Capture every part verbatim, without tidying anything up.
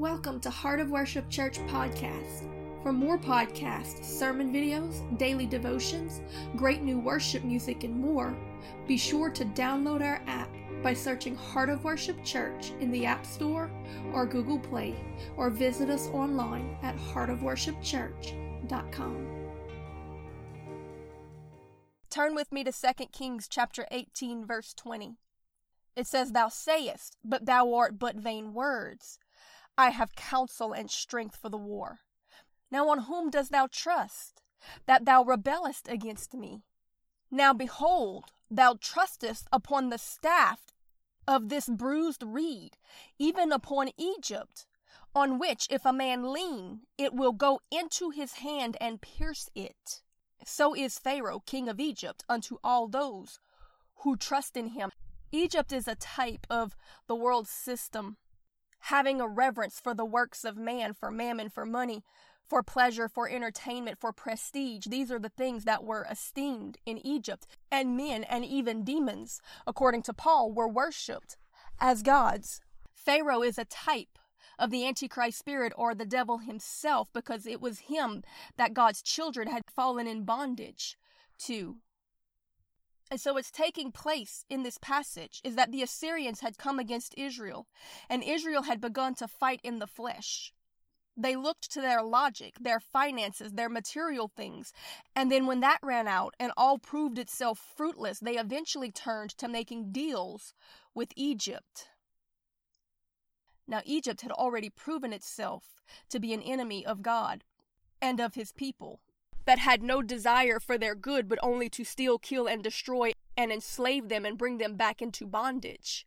Welcome to Heart of Worship Church podcast. For more podcasts, sermon videos, daily devotions, great new worship music, and more, be sure to download our app by searching Heart of Worship Church in the App Store or Google Play, or visit us online at heart of worship church dot com. Turn with me to Second Kings chapter eighteen, verse twenty. It says, "Thou sayest, but thou art but vain words. I have counsel and strength for the war. Now on whom dost thou trust, that thou rebellest against me? Now behold, thou trustest upon the staff of this bruised reed, even upon Egypt, on which if a man lean, it will go into his hand and pierce it. So is Pharaoh, king of Egypt, unto all those who trust in him." Egypt is a type of the world system, having a reverence for the works of man, for mammon, for money, for pleasure, for entertainment, for prestige. These are the things that were esteemed in Egypt. And men and even demons, according to Paul, were worshipped as gods. Pharaoh is a type of the Antichrist spirit, or the devil himself, because it was him that God's children had fallen in bondage to. And so what's taking place in this passage is that the Assyrians had come against Israel, and Israel had begun to fight in the flesh. They looked to their logic, their finances, their material things. And then when that ran out and all proved itself fruitless, they eventually turned to making deals with Egypt. Now, Egypt had already proven itself to be an enemy of God and of his people, that had no desire for their good, but only to steal, kill, and destroy and enslave them and bring them back into bondage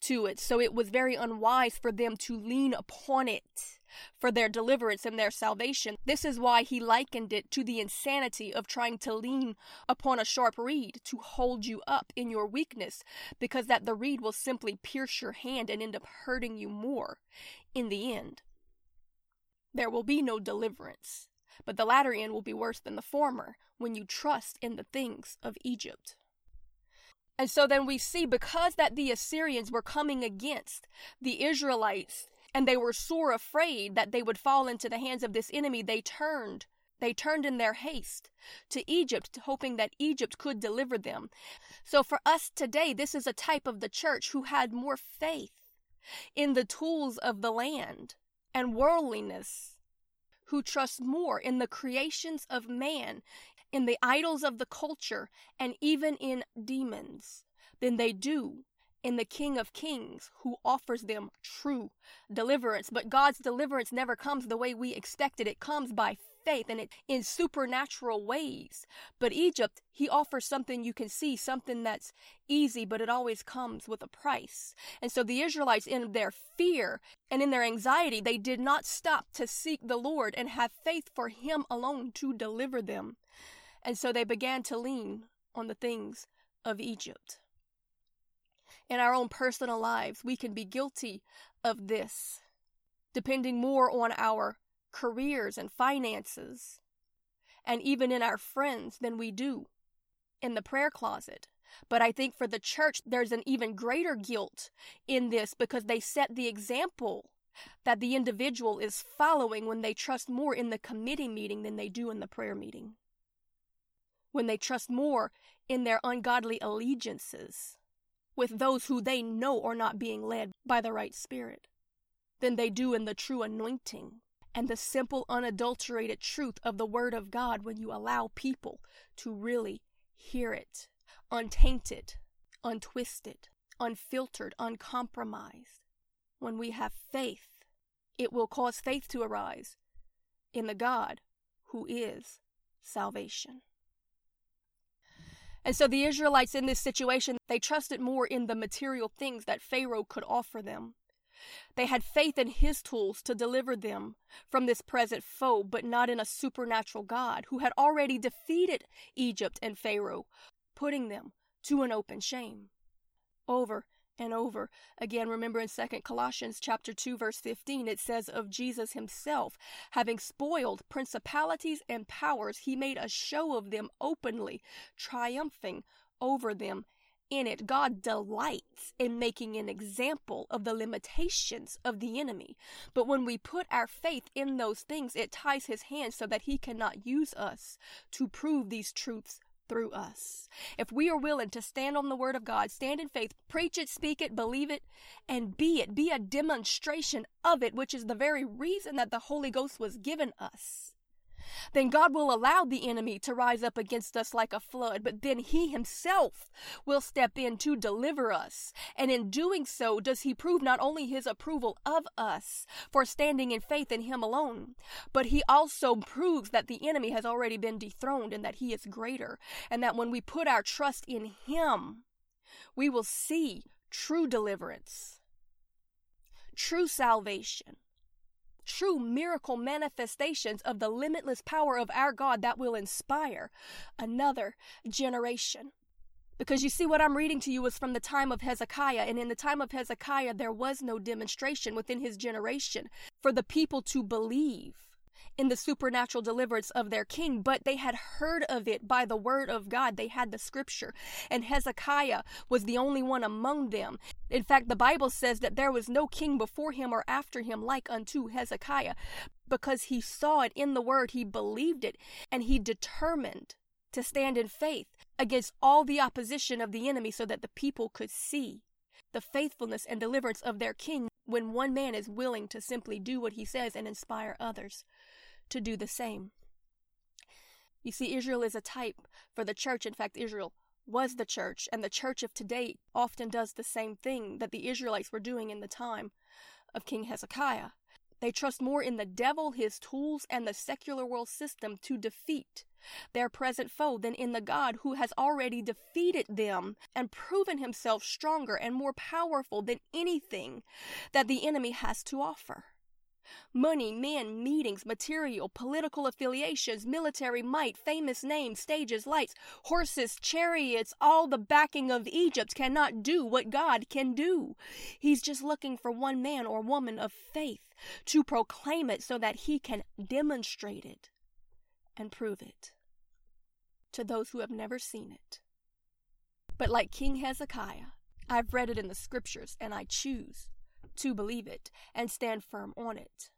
to it. So it was very unwise for them to lean upon it for their deliverance and their salvation. This is why he likened it to the insanity of trying to lean upon a sharp reed to hold you up in your weakness, because that the reed will simply pierce your hand and end up hurting you more in the end. There will be no deliverance, but the latter end will be worse than the former when you trust in the things of Egypt. And so then we see, because that the Assyrians were coming against the Israelites, and they were sore afraid that they would fall into the hands of this enemy, they turned. They turned in their haste to Egypt, hoping that Egypt could deliver them. So for us today, this is a type of the church who had more faith in the tools of the land and worldliness, who trust more in the creations of man, in the idols of the culture, and even in demons, than they do in the King of Kings, who offers them true deliverance. But God's deliverance never comes the way we expect it. It comes by faith, and it in supernatural ways. But Egypt, he offers something you can see, something that's easy, but it always comes with a price. And so the Israelites, in their fear and in their anxiety, they did not stop to seek the Lord and have faith for him alone to deliver them. And so they began to lean on the things of Egypt. In our own personal lives, we can be guilty of this, depending more on our careers and finances, and even in our friends, than we do in the prayer closet. But I think for the church, there's an even greater guilt in this, because they set the example that the individual is following when they trust more in the committee meeting than they do in the prayer meeting, when they trust more in their ungodly allegiances with those who they know are not being led by the right spirit, than they do in the true anointing and the simple, unadulterated truth of the Word of God, when you allow people to really hear it, untainted, untwisted, unfiltered, uncompromised. When we have faith, it will cause faith to arise in the God who is salvation. And so the Israelites in this situation, they trusted more in the material things that Pharaoh could offer them. They had faith in his tools to deliver them from this present foe, but not in a supernatural God who had already defeated Egypt and Pharaoh, putting them to an open shame. Over and over again, remember in Second Corinthians chapter two, verse fifteen, it says of Jesus himself, "Having spoiled principalities and powers, he made a show of them openly, triumphing over them in it, God delights in making an example of the limitations of the enemy. But when we put our faith in those things, it ties his hands so that he cannot use us to prove these truths through us. If we are willing to stand on the word of God, stand in faith, preach it, speak it, believe it, and be it, be a demonstration of it, which is the very reason that the Holy Ghost was given us, then God will allow the enemy to rise up against us like a flood, but then he himself will step in to deliver us. And in doing so, does he prove not only his approval of us for standing in faith in him alone, but he also proves that the enemy has already been dethroned and that he is greater, and that when we put our trust in him, we will see true deliverance, true salvation, true miracle manifestations of the limitless power of our God that will inspire another generation. Because you see, what I'm reading to you is from the time of Hezekiah, and in the time of Hezekiah, there was no demonstration within his generation for the people to believe in the supernatural deliverance of their king, but they had heard of it by the word of God. They had the scripture, and Hezekiah was the only one among them. In fact, the Bible says that there was no king before him or after him like unto Hezekiah, because he saw it in the word, he believed it, and he determined to stand in faith against all the opposition of the enemy so that the people could see the faithfulness and deliverance of their king when one man is willing to simply do what he says and inspire others to do the same. You see, Israel is a type for the church. In fact, Israel was the church, and the church of today often does the same thing that the Israelites were doing in the time of King Hezekiah. They trust more in the devil, his tools, and the secular world system to defeat their present foe than in the God who has already defeated them and proven himself stronger and more powerful than anything that the enemy has to offer. Money, men, meetings, material, political affiliations, military might, famous names, stages, lights, horses, chariots, all the backing of Egypt cannot do what God can do. He's just looking for one man or woman of faith to proclaim it so that he can demonstrate it and prove it to those who have never seen it. But like King Hezekiah, I've read it in the scriptures and I choose to believe it and stand firm on it,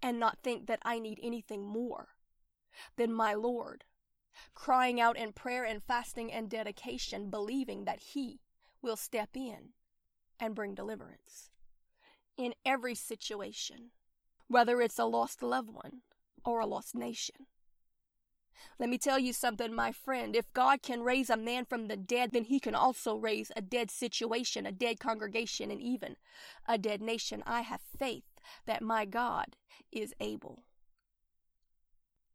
and not think that I need anything more than my Lord, crying out in prayer and fasting and dedication, believing that he will step in and bring deliverance in every situation, whether it's a lost loved one or a lost nation. Let me tell you something, my friend. If God can raise a man from the dead, then he can also raise a dead situation, a dead congregation, and even a dead nation. I have faith that my God is able,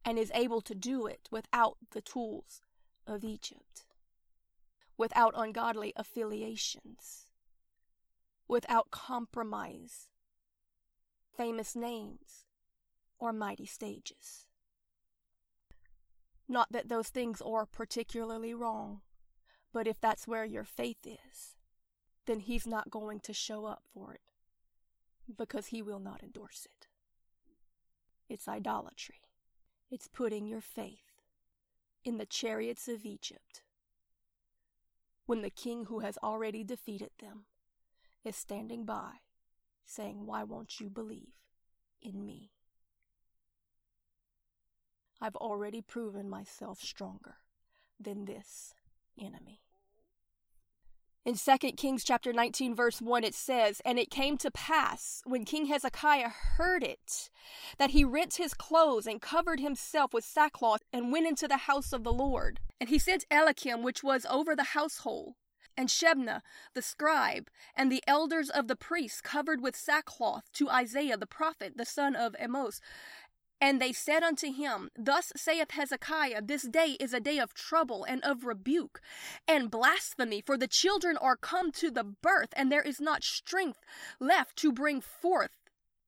and is able to do it without the tools of Egypt, without ungodly affiliations, without compromise, famous names, or mighty stages. Not that those things are particularly wrong, but if that's where your faith is, then he's not going to show up for it because he will not endorse it. It's idolatry. It's putting your faith in the chariots of Egypt when the king who has already defeated them is standing by saying, "Why won't you believe in me? I've already proven myself stronger than this enemy." In Second Kings chapter nineteen verse one, it says, "And it came to pass, when King Hezekiah heard it, that he rent his clothes and covered himself with sackcloth and went into the house of the Lord. And he sent Eliakim, which was over the household, and Shebna the scribe, and the elders of the priests, covered with sackcloth, to Isaiah the prophet, the son of Amoz. And they said unto him, Thus saith Hezekiah, This day is a day of trouble and of rebuke and blasphemy, for the children are come to the birth, and there is not strength left to bring forth.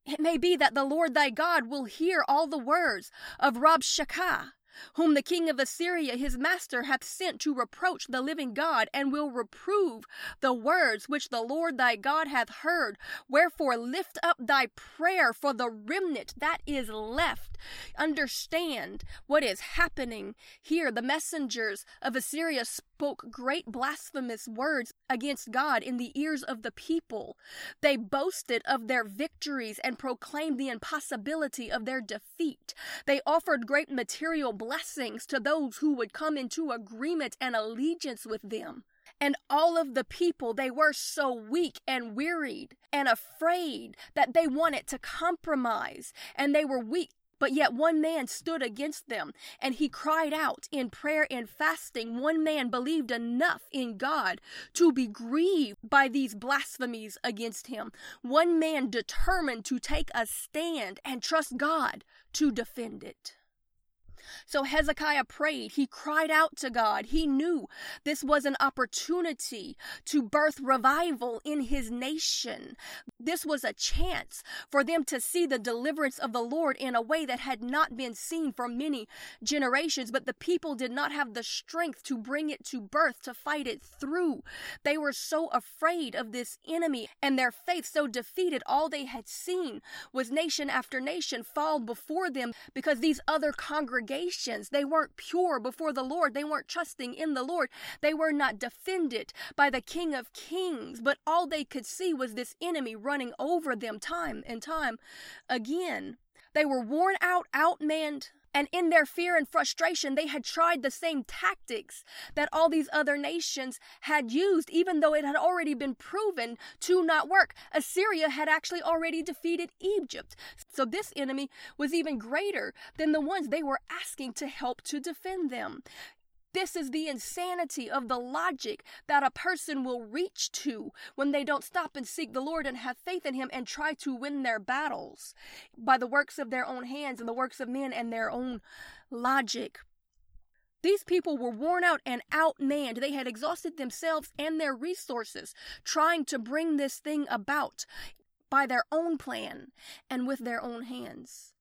It may be that the Lord thy God will hear all the words of Rabshakeh, whom the king of Assyria his master hath sent to reproach the living God, and will reprove the words which the Lord thy God hath heard. Wherefore lift up thy prayer for the remnant that is left, Understand what is happening here. The messengers of Assyria spoke great blasphemous words against God in the ears of the people. They boasted of their victories and proclaimed the impossibility of their defeat. They offered great material blessings to those who would come into agreement and allegiance with them. And all of the people, they were so weak and wearied and afraid that they wanted to compromise, and they were weak. But yet one man stood against them, and he cried out in prayer and fasting. One man believed enough in God to be grieved by these blasphemies against him. One man determined to take a stand and trust God to defend it. So Hezekiah prayed. He cried out to God. He knew this was an opportunity to birth revival in his nation. This was a chance for them to see the deliverance of the Lord in a way that had not been seen for many generations, but the people did not have the strength to bring it to birth, to fight it through. They were so afraid of this enemy and their faith so defeated. All they had seen was nation after nation fall before them because these other congregations, they weren't pure before the Lord. They weren't trusting in the Lord. They were not defended by the King of Kings. But all they could see was this enemy running over them time and time again. They were worn out, outmanned, and in their fear and frustration, they had tried the same tactics that all these other nations had used, even though it had already been proven to not work. Assyria had actually already defeated Egypt. So this enemy was even greater than the ones they were asking to help to defend them. This is the insanity of the logic that a person will reach to when they don't stop and seek the Lord and have faith in Him and try to win their battles by the works of their own hands and the works of men and their own logic. These people were worn out and outmanned. They had exhausted themselves and their resources trying to bring this thing about by their own plan and with their own hands.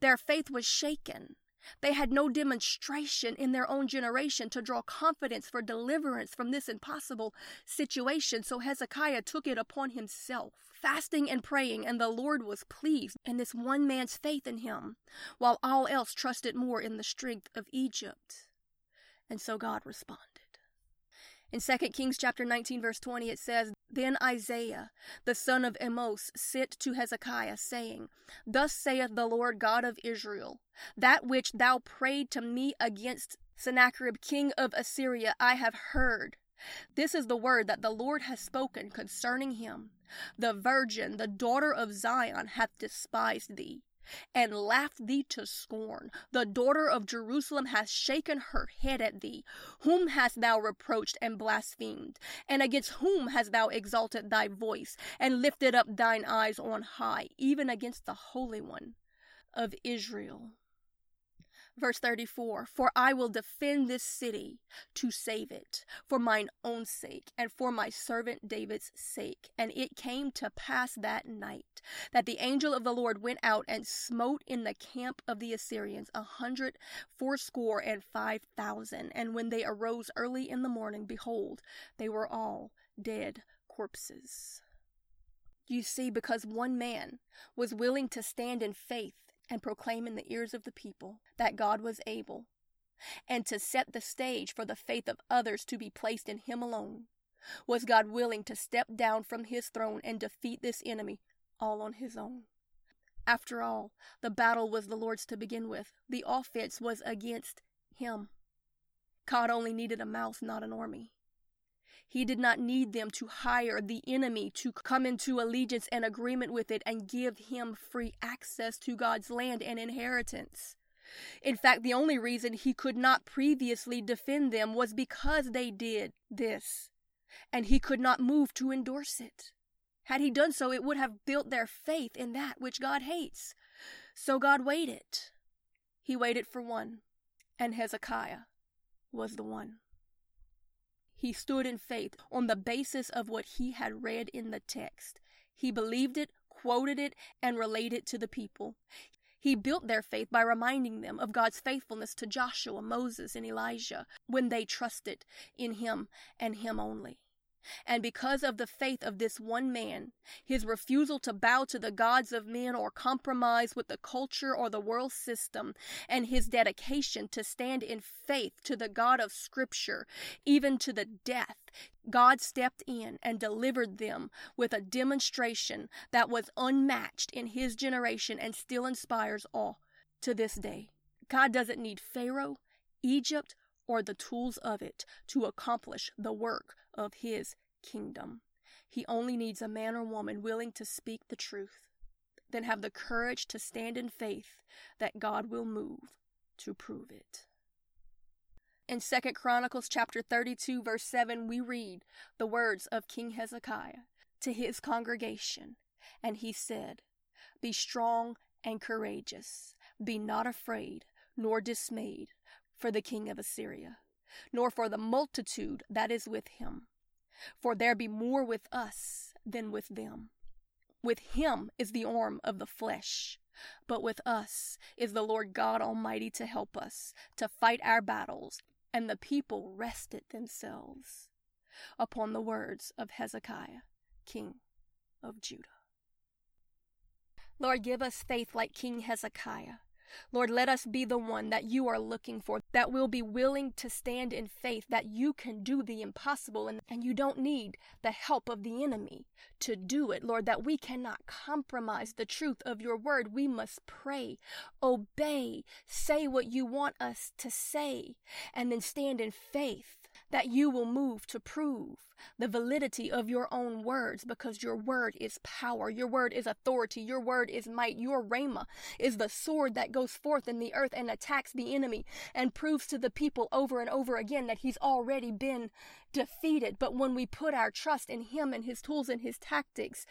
Their faith was shaken. They had no demonstration in their own generation to draw confidence for deliverance from this impossible situation. So Hezekiah took it upon himself, fasting and praying, and the Lord was pleased in this one man's faith in Him, while all else trusted more in the strength of Egypt. And so God responded. In Second Kings chapter nineteen, verse twenty, it says, Then Isaiah, the son of Amoz, sent to Hezekiah, saying, Thus saith the Lord God of Israel, that which thou prayed to me against Sennacherib king of Assyria, I have heard. This is the word that the Lord has spoken concerning him. The virgin, the daughter of Zion, hath despised thee, and laughed thee to scorn. The daughter of Jerusalem hath shaken her head at thee. Whom hast thou reproached and blasphemed? And against whom hast thou exalted thy voice, and lifted up thine eyes on high, even against the Holy One of Israel? Verse thirty-four, For I will defend this city to save it, for mine own sake, and for my servant David's sake. And it came to pass that night, that the angel of the Lord went out and smote in the camp of the Assyrians a hundred fourscore and five thousand. And when they arose early in the morning, behold, they were all dead corpses. You see, because one man was willing to stand in faith and proclaim in the ears of the people that God was able, and to set the stage for the faith of others to be placed in Him alone, was God willing to step down from His throne and defeat this enemy all on His own. After all, the battle was the Lord's to begin with. The offense was against Him. God only needed a mouth, not an army. He did not need them to hire the enemy to come into allegiance and agreement with it and give him free access to God's land and inheritance. In fact, the only reason he could not previously defend them was because they did this, and he could not move to endorse it. Had he done so, it would have built their faith in that which God hates. So God waited. He waited for one, and Hezekiah was the one. He stood in faith on the basis of what he had read in the text. He believed it, quoted it, and related it to the people. He built their faith by reminding them of God's faithfulness to Joshua, Moses, and Elijah when they trusted in Him and Him only. And because of the faith of this one man, his refusal to bow to the gods of men or compromise with the culture or the world system, and his dedication to stand in faith to the God of Scripture, even to the death, God stepped in and delivered them with a demonstration that was unmatched in his generation and still inspires awe to this day. God doesn't need Pharaoh, Egypt, or the tools of it to accomplish the work of his kingdom. He only needs a man or woman willing to speak the truth, then have the courage to stand in faith that God will move to prove it. In Second Chronicles chapter thirty-two, verse seven, we read the words of King Hezekiah to his congregation, and he said, "Be strong and courageous, be not afraid nor dismayed, for the king of Assyria, nor for the multitude that is with him. For there be more with us than with them. With him is the arm of the flesh, but with us is the Lord God Almighty to help us, to fight our battles." And the people rested themselves upon the words of Hezekiah, king of Judah. Lord, give us faith like King Hezekiah. Lord, let us be the one that you are looking for, that will be willing to stand in faith that you can do the impossible and, and you don't need the help of the enemy to do it. Lord, that we cannot compromise the truth of your word. We must pray, obey, say what you want us to say, and then stand in faith that you will move to prove the validity of your own words, because your word is power, your word is authority, your word is might, your rhema is the sword that goes forth in the earth and attacks the enemy and proves to the people over and over again that he's already been defeated. But when we put our trust in him and his tools and his tactics,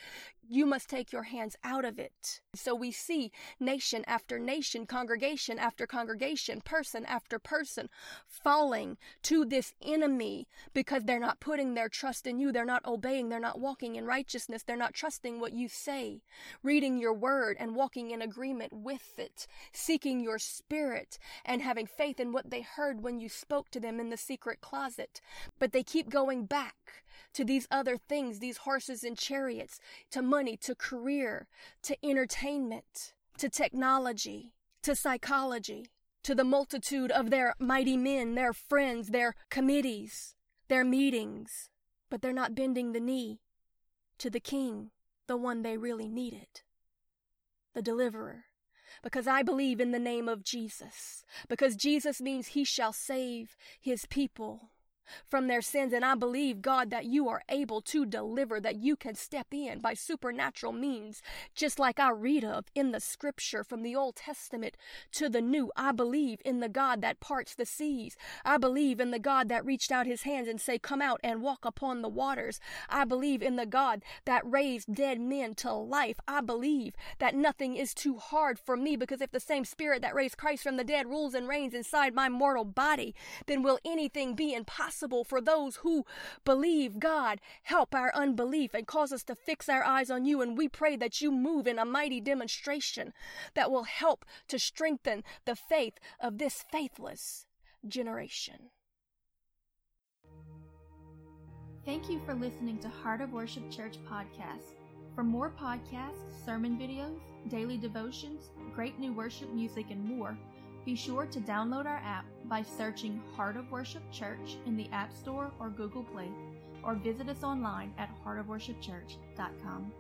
you must take your hands out of it. So we see nation after nation, congregation after congregation, person after person falling to this enemy because they're not putting their trust in you. They're not obeying. They're not walking in righteousness. They're not trusting what you say, reading your word and walking in agreement with it, seeking your spirit and having faith in what they heard when you spoke to them in the secret closet. But they keep going back to these other things, these horses and chariots, to money, to career, to entertainment, to technology, to psychology, to the multitude of their mighty men, their friends, their committees, their meetings. But they're not bending the knee to the king, the one they really needed, the deliverer. Because I believe in the name of Jesus. Because Jesus means he shall save his people from their sins. And I believe, God, that you are able to deliver, that you can step in by supernatural means, just like I read of in the scripture from the Old Testament to the New. I believe in the God that parts the seas. I believe in the God that reached out his hands and say, "Come out and walk upon the waters." I believe in the God that raised dead men to life. I believe that nothing is too hard for me, because if the same spirit that raised Christ from the dead rules and reigns inside my mortal body, then will anything be impossible for those who believe? God, help our unbelief and cause us to fix our eyes on you. And we pray that you move in a mighty demonstration that will help to strengthen the faith of this faithless generation. Thank you for listening to Heart of Worship Church podcast. For more podcasts, sermon videos, daily devotions, great new worship music, and more, be sure to download our app by searching Heart of Worship Church in the App Store or Google Play, or visit us online at heart of worship church dot com.